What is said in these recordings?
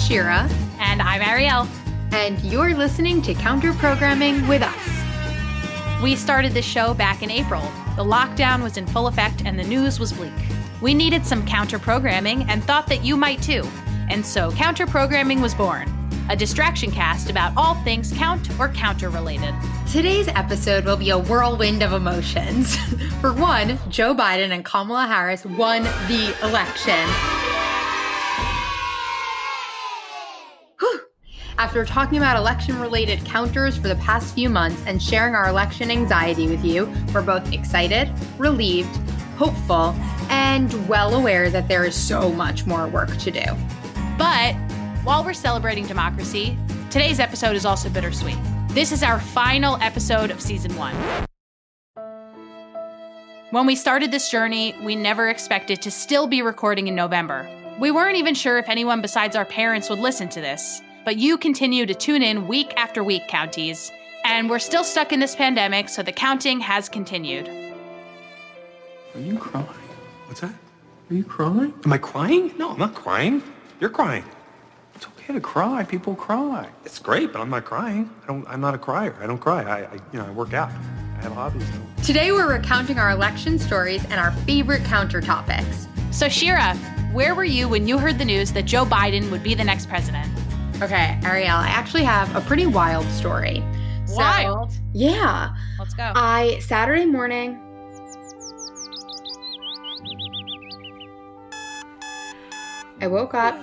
Shira. And I'm Arielle. And you're listening to Counter Programming with us. We started the show back in April. The lockdown was in full effect and the news was bleak. We needed some counter programming and thought that you might too. And so Counter Programming was born. A distraction cast about all things count or counter related. Today's episode will be a whirlwind of emotions. For one, Joe Biden and Kamala Harris won the election. Whew. After talking about election-related counters for the past few months and sharing our election anxiety with you, we're both excited, relieved, hopeful, and well aware that there is so much more work to do. But while we're celebrating democracy, today's episode is also bittersweet. This is our final episode of season 1. When we started this journey, we never expected to still be recording in November. We weren't even sure if anyone besides our parents would listen to this, but you continue to tune in week after week, counties, and we're still stuck in this pandemic, so the counting has continued. Are you crying? What's that? Are you crying? Am I crying? No, I'm not crying. You're crying. It's okay to cry. People cry. It's great, but I'm not crying. I'm not a crier. I don't cry. I work out. I have hobbies. Today we're recounting our election stories and our favorite counter topics. So Shira, where were you when you heard the news that Joe Biden would be the next president? Okay, Arielle, I actually have a pretty wild story. Wild? So, yeah. Let's go. Saturday morning. I woke up.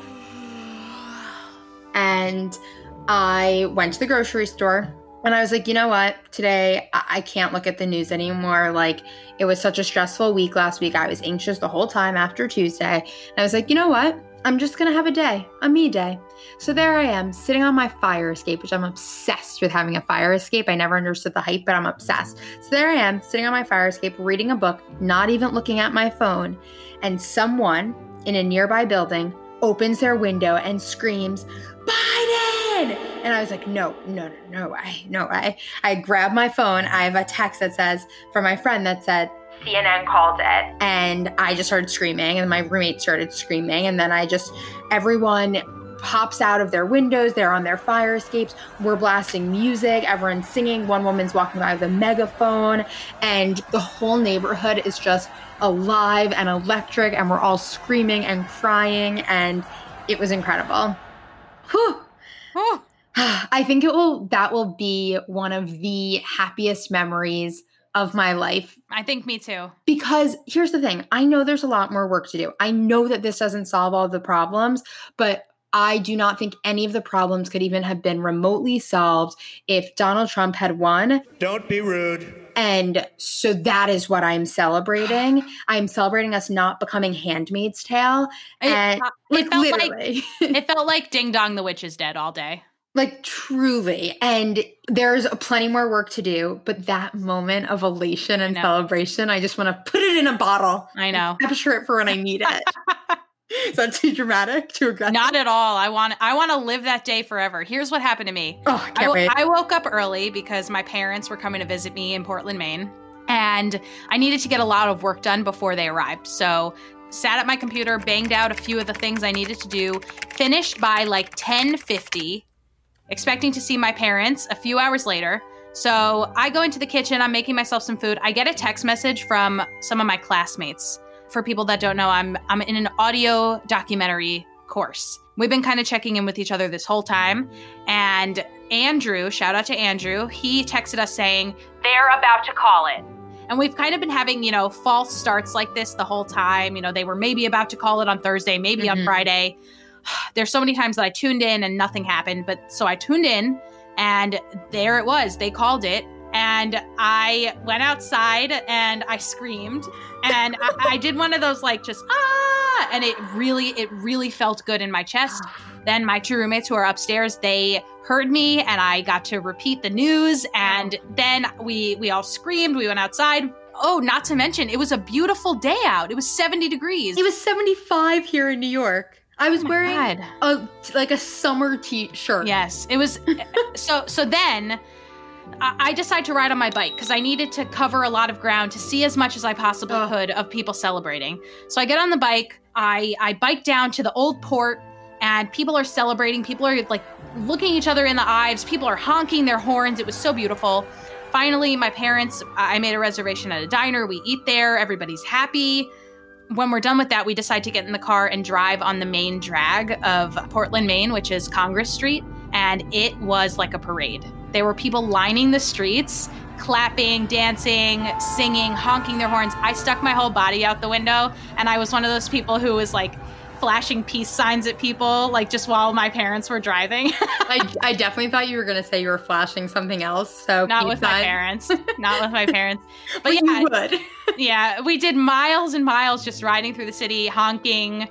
And I went to the grocery store and I was like, you know what? Today, I can't look at the news anymore. Like, it was such a stressful week last week. I was anxious the whole time after Tuesday. And I was like, you know what? I'm just going to have a day, a me day. So there I am sitting on my fire escape, which I'm obsessed with having a fire escape. I never understood the hype, but I'm obsessed. So there I am sitting on my fire escape, reading a book, not even looking at my phone. And someone in a nearby building opens their window and screams, Biden! And I was like, no way. I grabbed my phone. I have a text that says, from my friend that said, CNN called it. And I just started screaming and my roommate started screaming. And then everyone pops out of their windows. They're on their fire escapes. We're blasting music. Everyone's singing. One woman's walking by with a megaphone. And the whole neighborhood is just alive and electric. And we're all screaming and crying. And it was incredible. Whew. Oh. I think that will be one of the happiest memories of my life. I think me too. Because here's the thing. I know there's a lot more work to do. I know that this doesn't solve all the problems, but I do not think any of the problems could even have been remotely solved if Donald Trump had won. Don't be rude. And so that is what I'm celebrating. I'm celebrating us not becoming Handmaid's Tale. And it felt like Ding Dong the Witch is Dead all day. Like, truly. And there's plenty more work to do. But that moment of elation and celebration, I just want to put it in a bottle. I know. Capture it for when I need it. Is that too dramatic? Too aggressive? Not at all. I want to live that day forever. Here's what happened to me. Oh, I can't wait. I woke up early because my parents were coming to visit me in Portland, Maine, and I needed to get a lot of work done before they arrived. So sat at my computer, banged out a few of the things I needed to do, finished by like 10:50, expecting to see my parents a few hours later. So I go into the kitchen. I'm making myself some food. I get a text message from some of my classmates. For people that don't know, I'm in an audio documentary course. We've been kind of checking in with each other this whole time. And Andrew, shout out to Andrew, he texted us saying, they're about to call it. And we've kind of been having, false starts like this the whole time. They were maybe about to call it on Thursday, maybe on Friday. There's so many times that I tuned in and nothing happened. But so I tuned in and there it was. They called it. And I went outside and I screamed and I did one of those and it really felt good in my chest. Then my two roommates who are upstairs, they heard me and I got to repeat the news. And then we all screamed. We went outside. Oh, not to mention, it was a beautiful day out. It was 70 degrees. It was 75 here in New York. I was wearing a summer t-shirt. Yes, it was. So then I decided to ride on my bike because I needed to cover a lot of ground to see as much as I possibly could of people celebrating. So I get on the bike. I bike down to the old port and people are celebrating. People are like looking each other in the eyes. People are honking their horns. It was so beautiful. Finally, my parents, I made a reservation at a diner. We eat there. Everybody's happy. When we're done with that, we decide to get in the car and drive on the main drag of Portland, Maine, which is Congress Street. And it was like a parade. There were people lining the streets, clapping, dancing, singing, honking their horns. I stuck my whole body out the window. And I was one of those people who was like flashing peace signs at people, like just while my parents were driving. I definitely thought you were going to say you were flashing something else. So not with my parents. Not with my parents. But yeah, you would. Yeah, we did miles and miles just riding through the city, honking.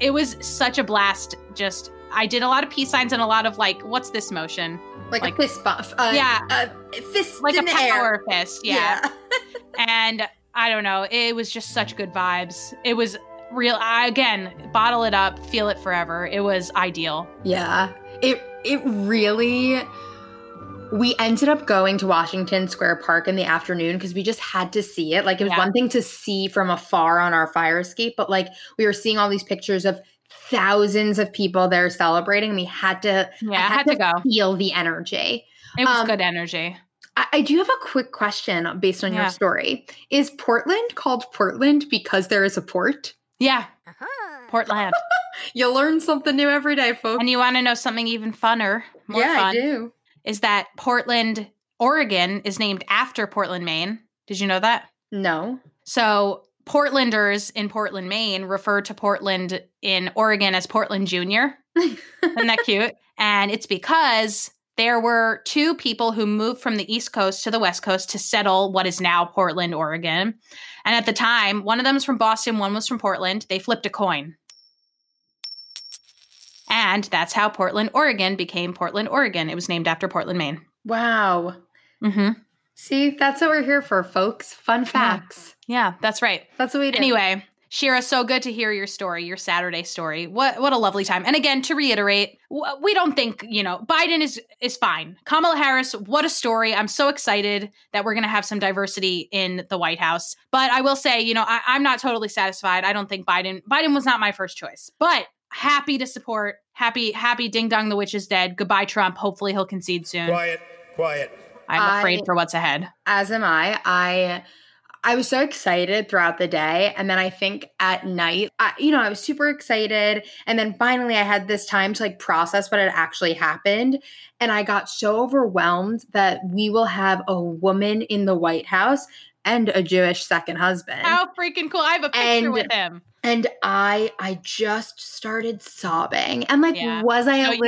It was such a blast. Just, I did a lot of peace signs and a lot of like, what's this motion? Like a fist bump. Yeah. A fist like in a the power air. Fist. Yeah. And I don't know. It was just such good vibes. It was real. Again, bottle it up, feel it forever. It was ideal. Yeah. It really... We ended up going to Washington Square Park in the afternoon because we just had to see it. Like, it was one thing to see from afar on our fire escape, but like we were seeing all these pictures of thousands of people there celebrating. We had to, I had to go. Feel the energy. It was good energy. I do have a quick question based on your story. Is Portland called Portland because there is a port? Yeah. Portland. You learn something new every day, folks. And you want to know something even funner? More fun. I do. Is that Portland, Oregon is named after Portland, Maine. Did you know that? No. So Portlanders in Portland, Maine refer to Portland in Oregon as Portland Junior. Isn't that cute? And it's because there were two people who moved from the East Coast to the West Coast to settle what is now Portland, Oregon. And at the time, one of them was from Boston, one was from Portland. They flipped a coin. And that's how Portland, Oregon became Portland, Oregon. It was named after Portland, Maine. Wow. Mm-hmm. See, that's what we're here for, folks. Fun facts. Yeah, that's right. That's what we do. Anyway, Shira, so good to hear your story, your Saturday story. What a lovely time. And again, to reiterate, we don't think, Biden is fine. Kamala Harris, what a story. I'm so excited that we're going to have some diversity in the White House. But I will say, I'm not totally satisfied. I don't think Biden was not my first choice. But happy to support. Happy ding dong, the witch is dead. Goodbye, Trump. Hopefully he'll concede soon. Quiet. I'm afraid for what's ahead. As am I. I was so excited throughout the day. And then I think at night, I was super excited. And then finally I had this time to like process what had actually happened. And I got so overwhelmed that we will have a woman in the White House and a Jewish second husband. How freaking cool. I have a picture with him. And I just started sobbing. And I was a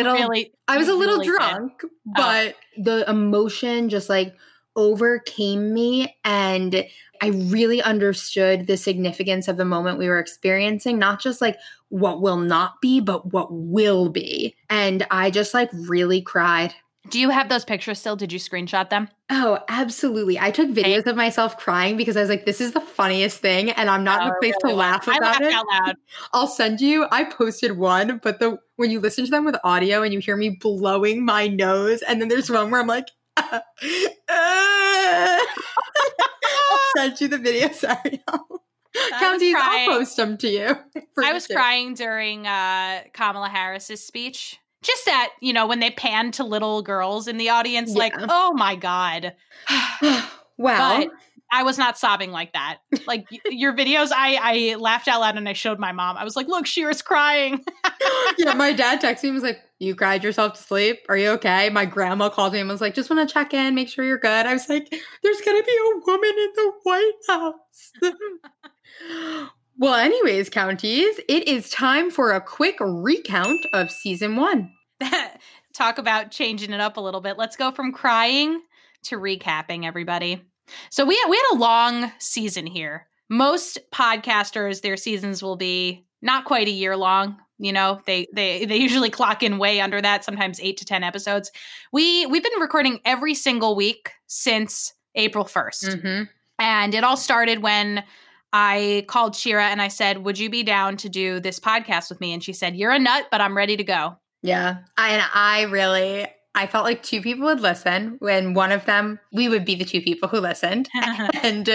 little drunk, but the emotion just like overcame me. And I really understood the significance of the moment we were experiencing, not just like what will not be, but what will be. And I just like really cried. Do you have those pictures still? Did you screenshot them? Oh, absolutely. I took videos of myself crying because I was like, this is the funniest thing and I'm not in a place to laugh about it. I laughed out loud. I'll send you. I posted one, but when you listen to them with audio and you hear me blowing my nose and then there's one where I'm like, I'll send you the video. Sorry. Counties, I'll post them to you. I was crying during Kamala Harris's speech. Just that, when they pan to little girls in the audience, like, oh my God. Wow. But I was not sobbing like that. Like your videos, I laughed out loud and I showed my mom. I was like, look, Shira's crying. Yeah, my dad texted me and was like, you cried yourself to sleep? Are you okay? My grandma called me and was like, just want to check in, make sure you're good. I was like, there's going to be a woman in the White House. Well, anyways, counties, it is time for a quick recount of season one. Talk about changing it up a little bit. Let's go from crying to recapping, everybody. So we had a long season here. Most podcasters, their seasons will be not quite a year long. They usually clock in way under that, sometimes 8 to 10 episodes. We've been recording every single week since April 1st. Mm-hmm. And it all started when I called Shira and I said, would you be down to do this podcast with me? And she said, you're a nut, but I'm ready to go. Yeah. I really I felt like two people would listen when one of them, we would be the two people who listened. And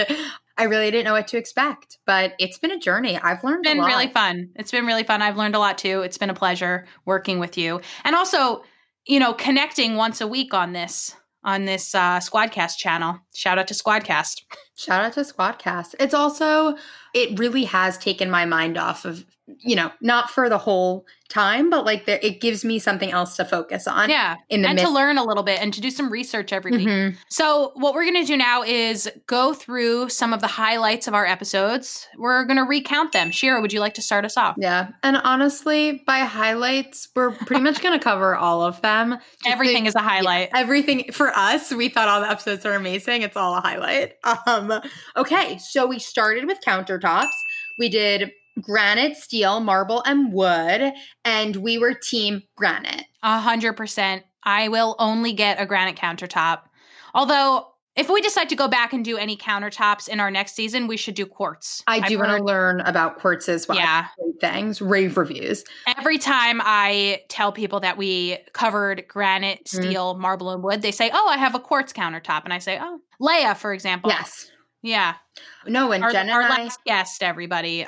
I really didn't know what to expect, but it's been a journey. I've learned a lot. It's been really fun. It's been really fun. I've learned a lot too. It's been a pleasure working with you. And also, you know, connecting once a week on this Squadcast channel. Shout out to Squadcast. Shout out to Squadcast. It's also, it really has taken my mind off of, you know, not for the whole time, but like it gives me something else to focus on. Yeah. To learn a little bit and to do some research every week. So what we're going to do now is go through some of the highlights of our episodes. We're going to recount them. Shira, would you like to start us off? Yeah. And honestly, by highlights, we're pretty much going to cover all of them. Everything is a highlight. Yeah, everything for us. We thought all the episodes are amazing. It's all a highlight. Okay. So we started with countertops. We did granite, steel, marble, and wood, and we were team granite. 100%. I will only get a granite countertop. Although, if we decide to go back and do any countertops in our next season, we should do quartz. I do want to learn about quartz as well. Yeah. Things, rave reviews. Every time I tell people that we covered granite, steel, marble, and wood, they say, oh, I have a quartz countertop. And I say, oh, Leia, for example. Yes. Yeah. No, and Jenna and I, last guest, everybody,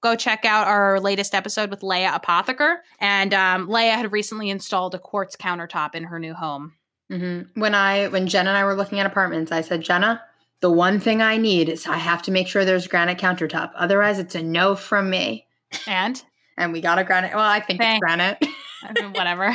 go check out our latest episode with Leia Apotheker. And Leia had recently installed a quartz countertop in her new home. Mm-hmm. When Jenna and I were looking at apartments, I said, Jenna, the one thing I need is I have to make sure there's granite countertop. Otherwise, it's a no from me. And we got a granite. Well, I think it's granite. I mean, whatever.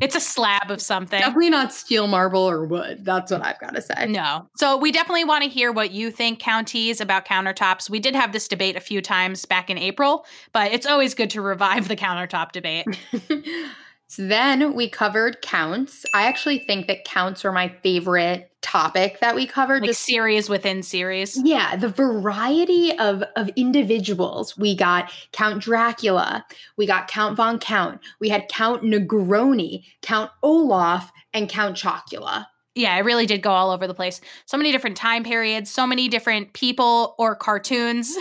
It's a slab of something. Definitely not steel, marble, or wood. That's what I've got to say. No. So we definitely want to hear what you think, counties, about countertops. We did have this debate a few times back in April, but it's always good to revive the countertop debate. So then we covered counts. I actually think that counts were my favorite topic that we covered. Like just series within series. Yeah, the variety of individuals. We got Count Dracula. We got Count Von Count. We had Count Negroni, Count Olaf, and Count Chocula. Yeah, it really did go all over the place. So many different time periods, so many different people or cartoons.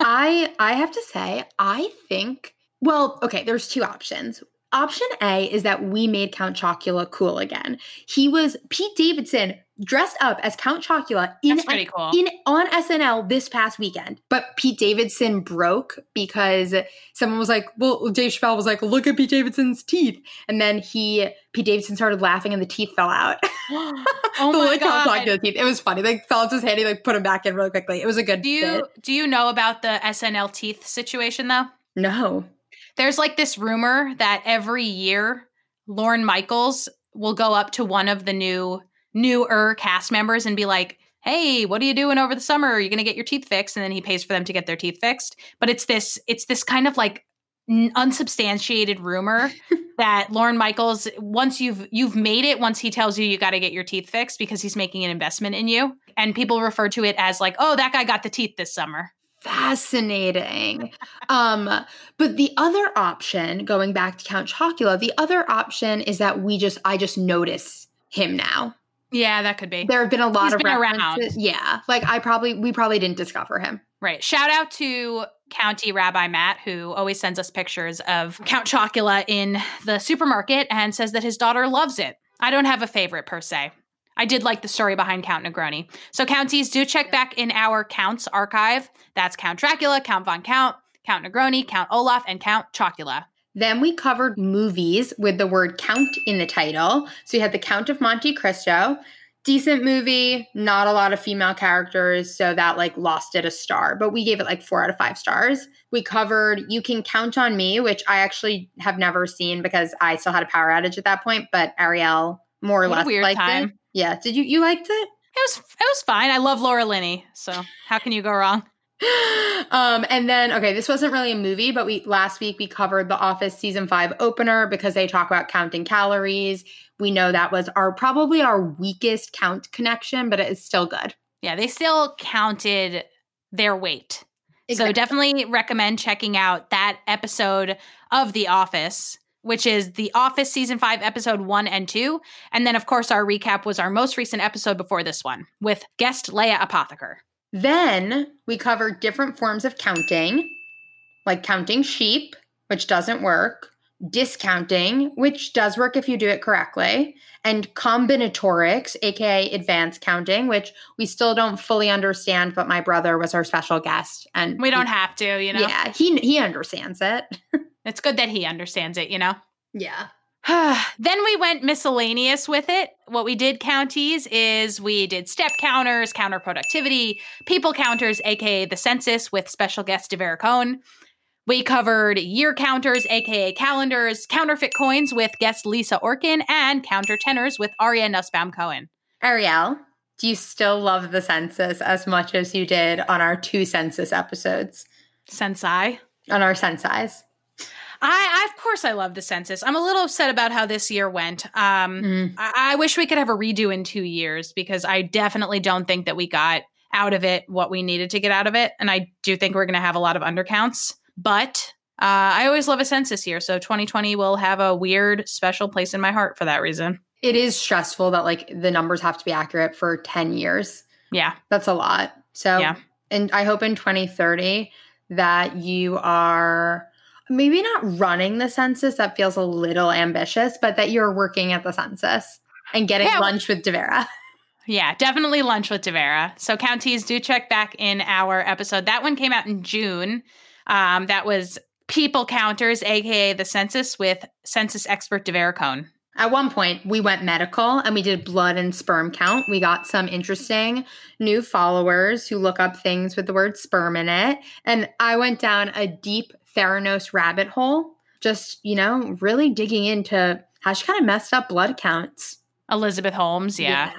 I have to say, I think, well, okay, there's two options. Option A is that we made Count Chocula cool again. He was Pete Davidson dressed up as Count Chocula on SNL this past weekend. But Pete Davidson broke because someone was like, well, Dave Chappelle was like, look at Pete Davidson's teeth. And then Pete Davidson started laughing and the teeth fell out. Oh my God. Count Chocula teeth. It was funny. Like fell into his hand. He like put them back in really quickly. It was a good bit. Do you know about the SNL teeth situation though? No. There's like this rumor that every year Lorne Michaels will go up to one of the newer cast members and be like, hey, what are you doing over the summer? Are you going to get your teeth fixed? And then he pays for them to get their teeth fixed. But it's this kind of like unsubstantiated rumor that Lorne Michaels, once you've made it, once he tells you got to get your teeth fixed because he's making an investment in you. And people refer to it as like, oh, that guy got the teeth this summer. Fascinating. But the other option, going back to Count Chocula, the other option is that I just notice him now. Yeah, that could be. There have been a lot of references. Around. Yeah. Like we probably didn't discover him. Right. Shout out to County Rabbi Matt, who always sends us pictures of Count Chocula in the supermarket and says that his daughter loves it. I don't have a favorite per se. I did like the story behind Count Negroni. So counties, do check back in our Counts archive. That's Count Dracula, Count Von Count, Count Negroni, Count Olaf, and Count Chocula. Then we covered movies with the word count in the title. So you had The Count of Monte Cristo. Decent movie, not a lot of female characters, so that like lost it a star. But we gave it like 4 out of 5 stars. We covered You Can Count on Me, which I actually have never seen because I still had a power outage at that point. But Arielle more or less liked it. Yeah. Did you liked it? It was fine. I love Laura Linney. So how can you go wrong? And then, okay, this wasn't really a movie, but last week we covered The Office season 5 opener because they talk about counting calories. We know that was probably our weakest count connection, but it is still good. Yeah. They still counted their weight. Exactly. So definitely recommend checking out that episode of The Office, which is The Office Season 5, Episode 1 and 2. And then, of course, our recap was our most recent episode before this one with guest Leia Apotheker. Then we covered different forms of counting, like counting sheep, which doesn't work, discounting, which does work if you do it correctly, and combinatorics, aka advanced counting, which we still don't fully understand, but my brother was our special guest. And we don't have to, you know? Yeah, he understands it. It's good that he understands it, you know? Yeah. Then we went miscellaneous with it. What we did counties is we did step counters, counter productivity, people counters, aka the census with special guest Devera Cohen. We covered year counters, aka calendars, counterfeit coins with guest Lisa Orkin, and counter tenors with Aria Nussbaum Cohen. Arielle, do you still love the census as much as you did on our two census episodes? Sensei. On our senseis. I of course I love the census. I'm a little upset about how this year went. I wish we could have a redo in 2 years because I definitely don't think that we got out of it what we needed to get out of it. And I do think we're going to have a lot of undercounts. But I always love a census year, so 2020 will have a weird, special place in my heart for that reason. It is stressful that, like, the numbers have to be accurate for 10 years. Yeah. That's a lot. So, yeah. And I hope in 2030 that you are maybe not running the census. That feels a little ambitious, but that you're working at the census and getting lunch with Devera. Yeah, definitely lunch with Devera. So, counties, do check back in our episode. That one came out in June. That was people counters, aka the census, with census expert Devera Cohen. At one point, we went medical and we did blood and sperm count. We got some interesting new followers who look up things with the word sperm in it. And I went down a deep Theranos rabbit hole, just, you know, really digging into how she kind of messed up blood counts. Elizabeth Holmes, yeah.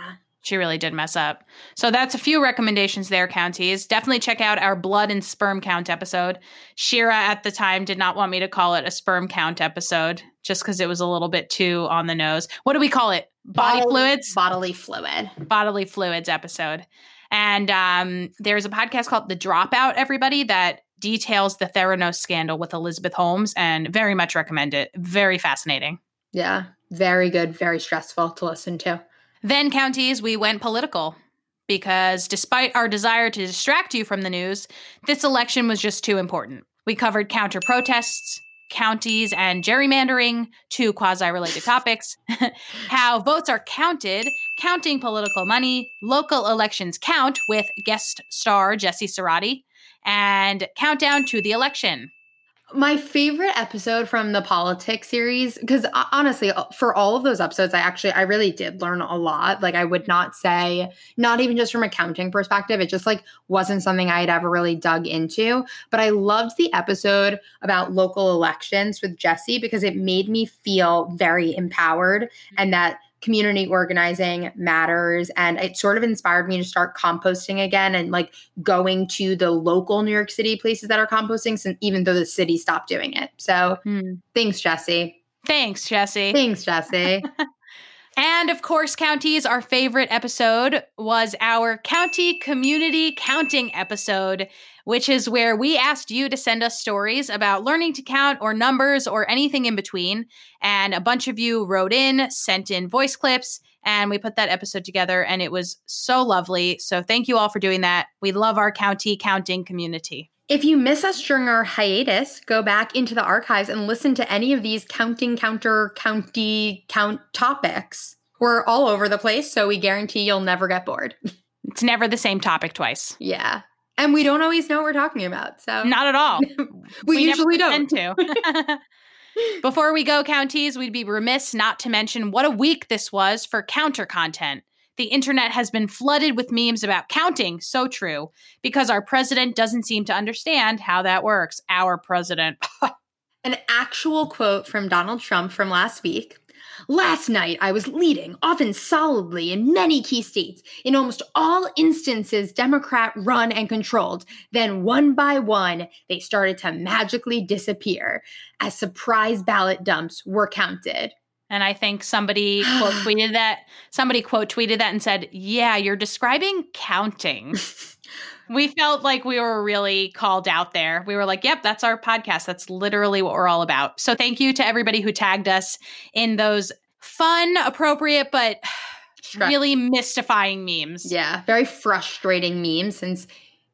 She really did mess up. So that's a few recommendations there, counties. Definitely check out our blood and sperm count episode. Shira at the time did not want me to call it a sperm count episode just because it was a little bit too on the nose. What do we call it? Bodily fluids? Bodily fluids episode. And there's a podcast called The Dropout, everybody, that details the Theranos scandal with Elizabeth Holmes, and very much recommend it. Very fascinating. Yeah, very good, very stressful to listen to. Then, counties, we went political because despite our desire to distract you from the news, this election was just too important. We covered counter-protests, counties, and gerrymandering, two quasi-related topics, how votes are counted, counting political money, local elections count with guest star Jesse Cerati, and countdown to the election. My favorite episode from the politics series, because honestly, for all of those episodes, I really did learn a lot. Like, I would not say, not even just from a counting perspective, it just, like, wasn't something I had ever really dug into. But I loved the episode about local elections with Jesse because it made me feel very empowered and that community organizing matters. And it sort of inspired me to start composting again and, like, going to the local New York City places that are composting, since even though the city stopped doing it. So thanks, Jesse. Thanks, Jesse. Thanks, Jesse. And of course, counties, our favorite episode was our county community counting episode, which is where we asked you to send us stories about learning to count or numbers or anything in between. And a bunch of you wrote in, sent in voice clips, and we put that episode together, and it was so lovely. So thank you all for doing that. We love our county counting community. If you miss us during our hiatus, go back into the archives and listen to any of these counting, counter, county, count topics. We're all over the place, so we guarantee you'll never get bored. It's never the same topic twice. Yeah. And we don't always know what we're talking about. So not at all. we usually don't. Before we go, counties, we'd be remiss not to mention what a week this was for counter content. The internet has been flooded with memes about counting. So true. Because our president doesn't seem to understand how that works. Our president. An actual quote from Donald Trump from last week. Last night, I was leading, often solidly, in many key states. In almost all instances, Democrat run and controlled. Then one by one, they started to magically disappear as surprise ballot dumps were counted. And I think somebody quote tweeted that and said, yeah, you're describing counting. We felt like we were really called out there. We were like, yep, that's our podcast. That's literally what we're all about. So thank you to everybody who tagged us in those fun, appropriate, but really mystifying memes. Yeah, very frustrating memes, since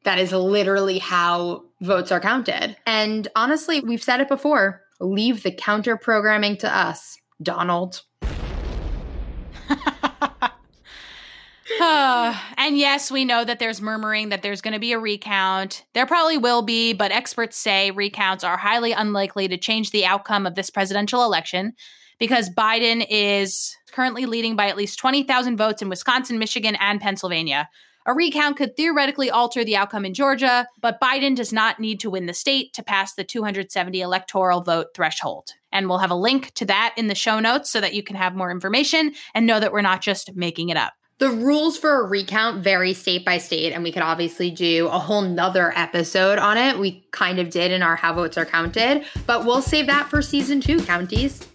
that is literally how votes are counted. And honestly, we've said it before. Leave the counter programming to us, Donald. And yes, we know that there's murmuring that there's going to be a recount. There probably will be, but experts say recounts are highly unlikely to change the outcome of this presidential election because Biden is currently leading by at least 20,000 votes in Wisconsin, Michigan, and Pennsylvania. A recount could theoretically alter the outcome in Georgia, but Biden does not need to win the state to pass the 270 electoral vote threshold. And we'll have a link to that in the show notes so that you can have more information and know that we're not just making it up. The rules for a recount vary state by state, and we could obviously do a whole nother episode on it. We kind of did in our How Votes Are Counted, but we'll save that for season 2, Counties.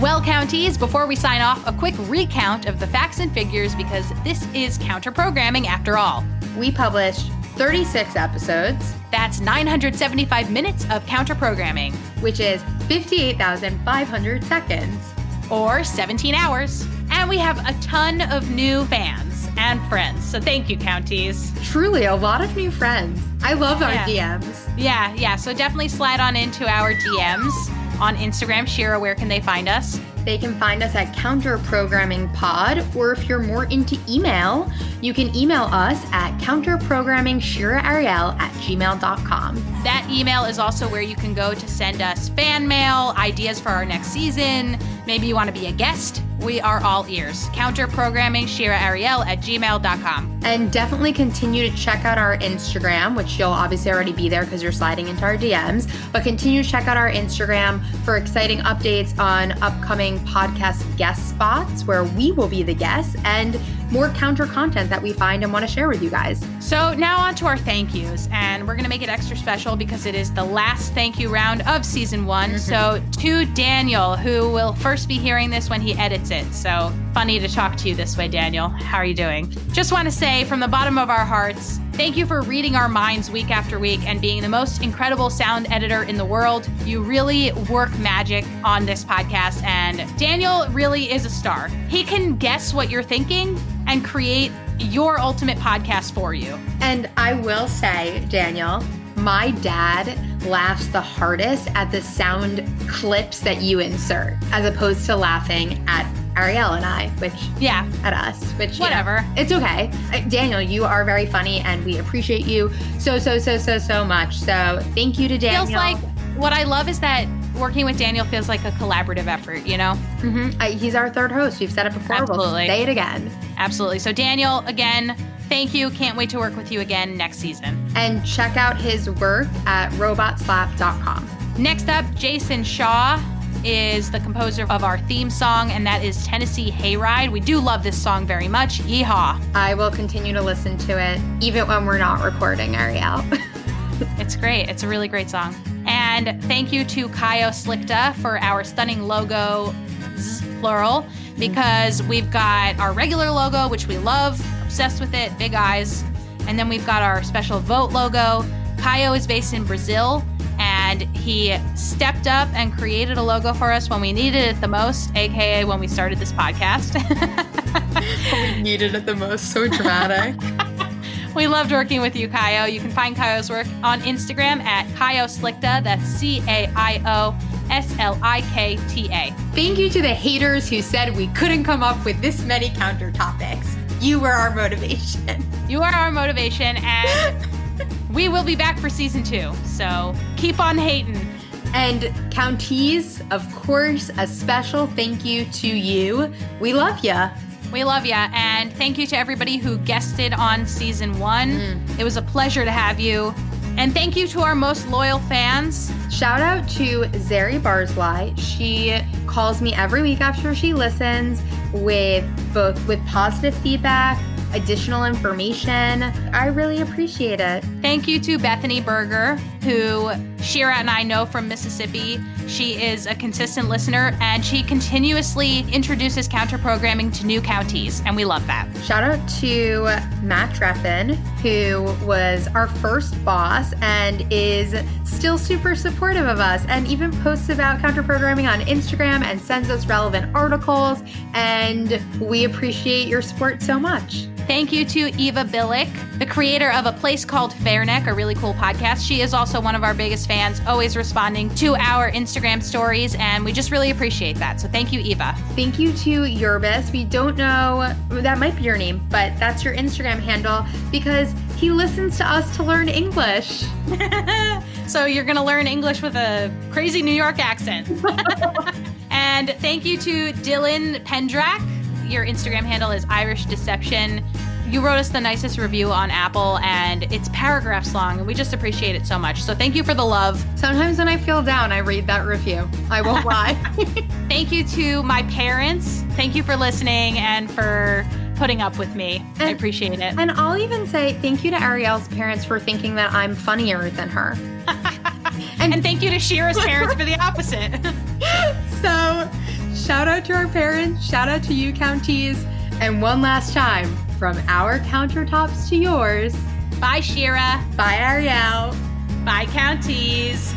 Well, Counties, before we sign off, a quick recount of the facts and figures because this is counter programming after all. We published 36 episodes. That's 975 minutes of counter programming, which is 58,500 seconds or 17 hours. And we have a ton of new fans and friends. So thank you, Counties. Truly a lot of new friends. I love our DMs. Yeah. So definitely slide on into our DMs. On Instagram, Shira, where can they find us? They can find us at Counter Programming Pod, or if you're more into email, you can email us at counterprogrammingshiraarielle@gmail.com. That email is also where you can go to send us fan mail, ideas for our next season. Maybe you want to be a guest. We are all ears. counterprogrammingshiraarielle@gmail.com. And definitely continue to check out our Instagram, which you'll obviously already be there because you're sliding into our DMs. But continue to check out our Instagram for exciting updates on upcoming podcast guest spots where we will be the guests and more counter content that we find and want to share with you guys. So now on to our thank yous. And we're going to make it extra special because it is the last thank you round of season 1. Mm-hmm. So to Daniel, who will first be hearing this when he edits it. So funny to talk to you this way, Daniel. How are you doing? Just want to say from the bottom of our hearts, thank you for reading our minds week after week and being the most incredible sound editor in the world. You really work magic on this podcast, and Daniel really is a star. He can guess what you're thinking and create your ultimate podcast for you. And I will say, Daniel, my dad laughs the hardest at the sound clips that you insert, as opposed to laughing at Arielle and I, which whatever. You know, it's okay. Daniel, you are very funny and we appreciate you so much. So thank you to Daniel. Feels like what I love is that working with Daniel feels like a collaborative effort, you know? Mm-hmm. He's our third host. We've said it before. Absolutely. We'll say it again. Absolutely. So Daniel, again, thank you. Can't wait to work with you again next season. And check out his work at robotslab.com. Next up, Jason Shaw is the composer of our theme song, and that is Tennessee Hayride. We do love this song very much. Yeehaw. I will continue to listen to it, even when we're not recording, Arielle. It's great. It's a really great song. And thank you to Kayo Slikta for our stunning logo, plural, because we've got our regular logo, which we love, obsessed with it, big eyes. And then we've got our special vote logo. Kayo is based in Brazil, and he stepped up and created a logo for us when we needed it the most, aka when we started this podcast. We needed it the most. So dramatic. We loved working with you, Kayo. You can find Kayo's work on Instagram at Kayo Slikta. That's CAIO SLIKTA. Thank you to the haters who said we couldn't come up with this many counter topics. You were our motivation. You are our motivation, and we will be back for season 2. So keep on hating. And Counties, of course, a special thank you to you. We love ya. We love ya. And thank you to everybody who guested on season 1. It was a pleasure to have you. And thank you to our most loyal fans. Shout out to Zeri Barzlai. She calls me every week after she listens with positive feedback, additional information. I really appreciate it. Thank you to Bethany Berger who Shira and I know from Mississippi. She is a consistent listener, and she continuously introduces counter programming to new counties, and we love that. Shout out to Matt Treffin, who was our first boss and is still super supportive of us and even posts about counter programming on Instagram and sends us relevant articles, and we appreciate your support so much. Thank you to Eva Billick, the creator of A Place Called Fairneck, a really cool podcast. She is also one of our biggest fans, always responding to our Instagram stories, and we just really appreciate that. So thank you, Eva. Thank you to Yerbis. We don't know, that might be your name, but that's your Instagram handle because he listens to us to learn English. So you're going to learn English with a crazy New York accent. And thank you to Dylan Pendrak. Your Instagram handle is Irish Deception. You wrote us the nicest review on Apple, and it's paragraphs long, and we just appreciate it so much. So thank you for the love. Sometimes when I feel down, I read that review. I won't lie. Thank you to my parents. Thank you for listening and for putting up with me. I appreciate it. And I'll even say thank you to Arielle's parents for thinking that I'm funnier than her. And thank you to Shira's parents for the opposite. So shout out to our parents, shout out to you, counties, and one last time, from our countertops to yours, bye Shira, bye Arielle, bye counties.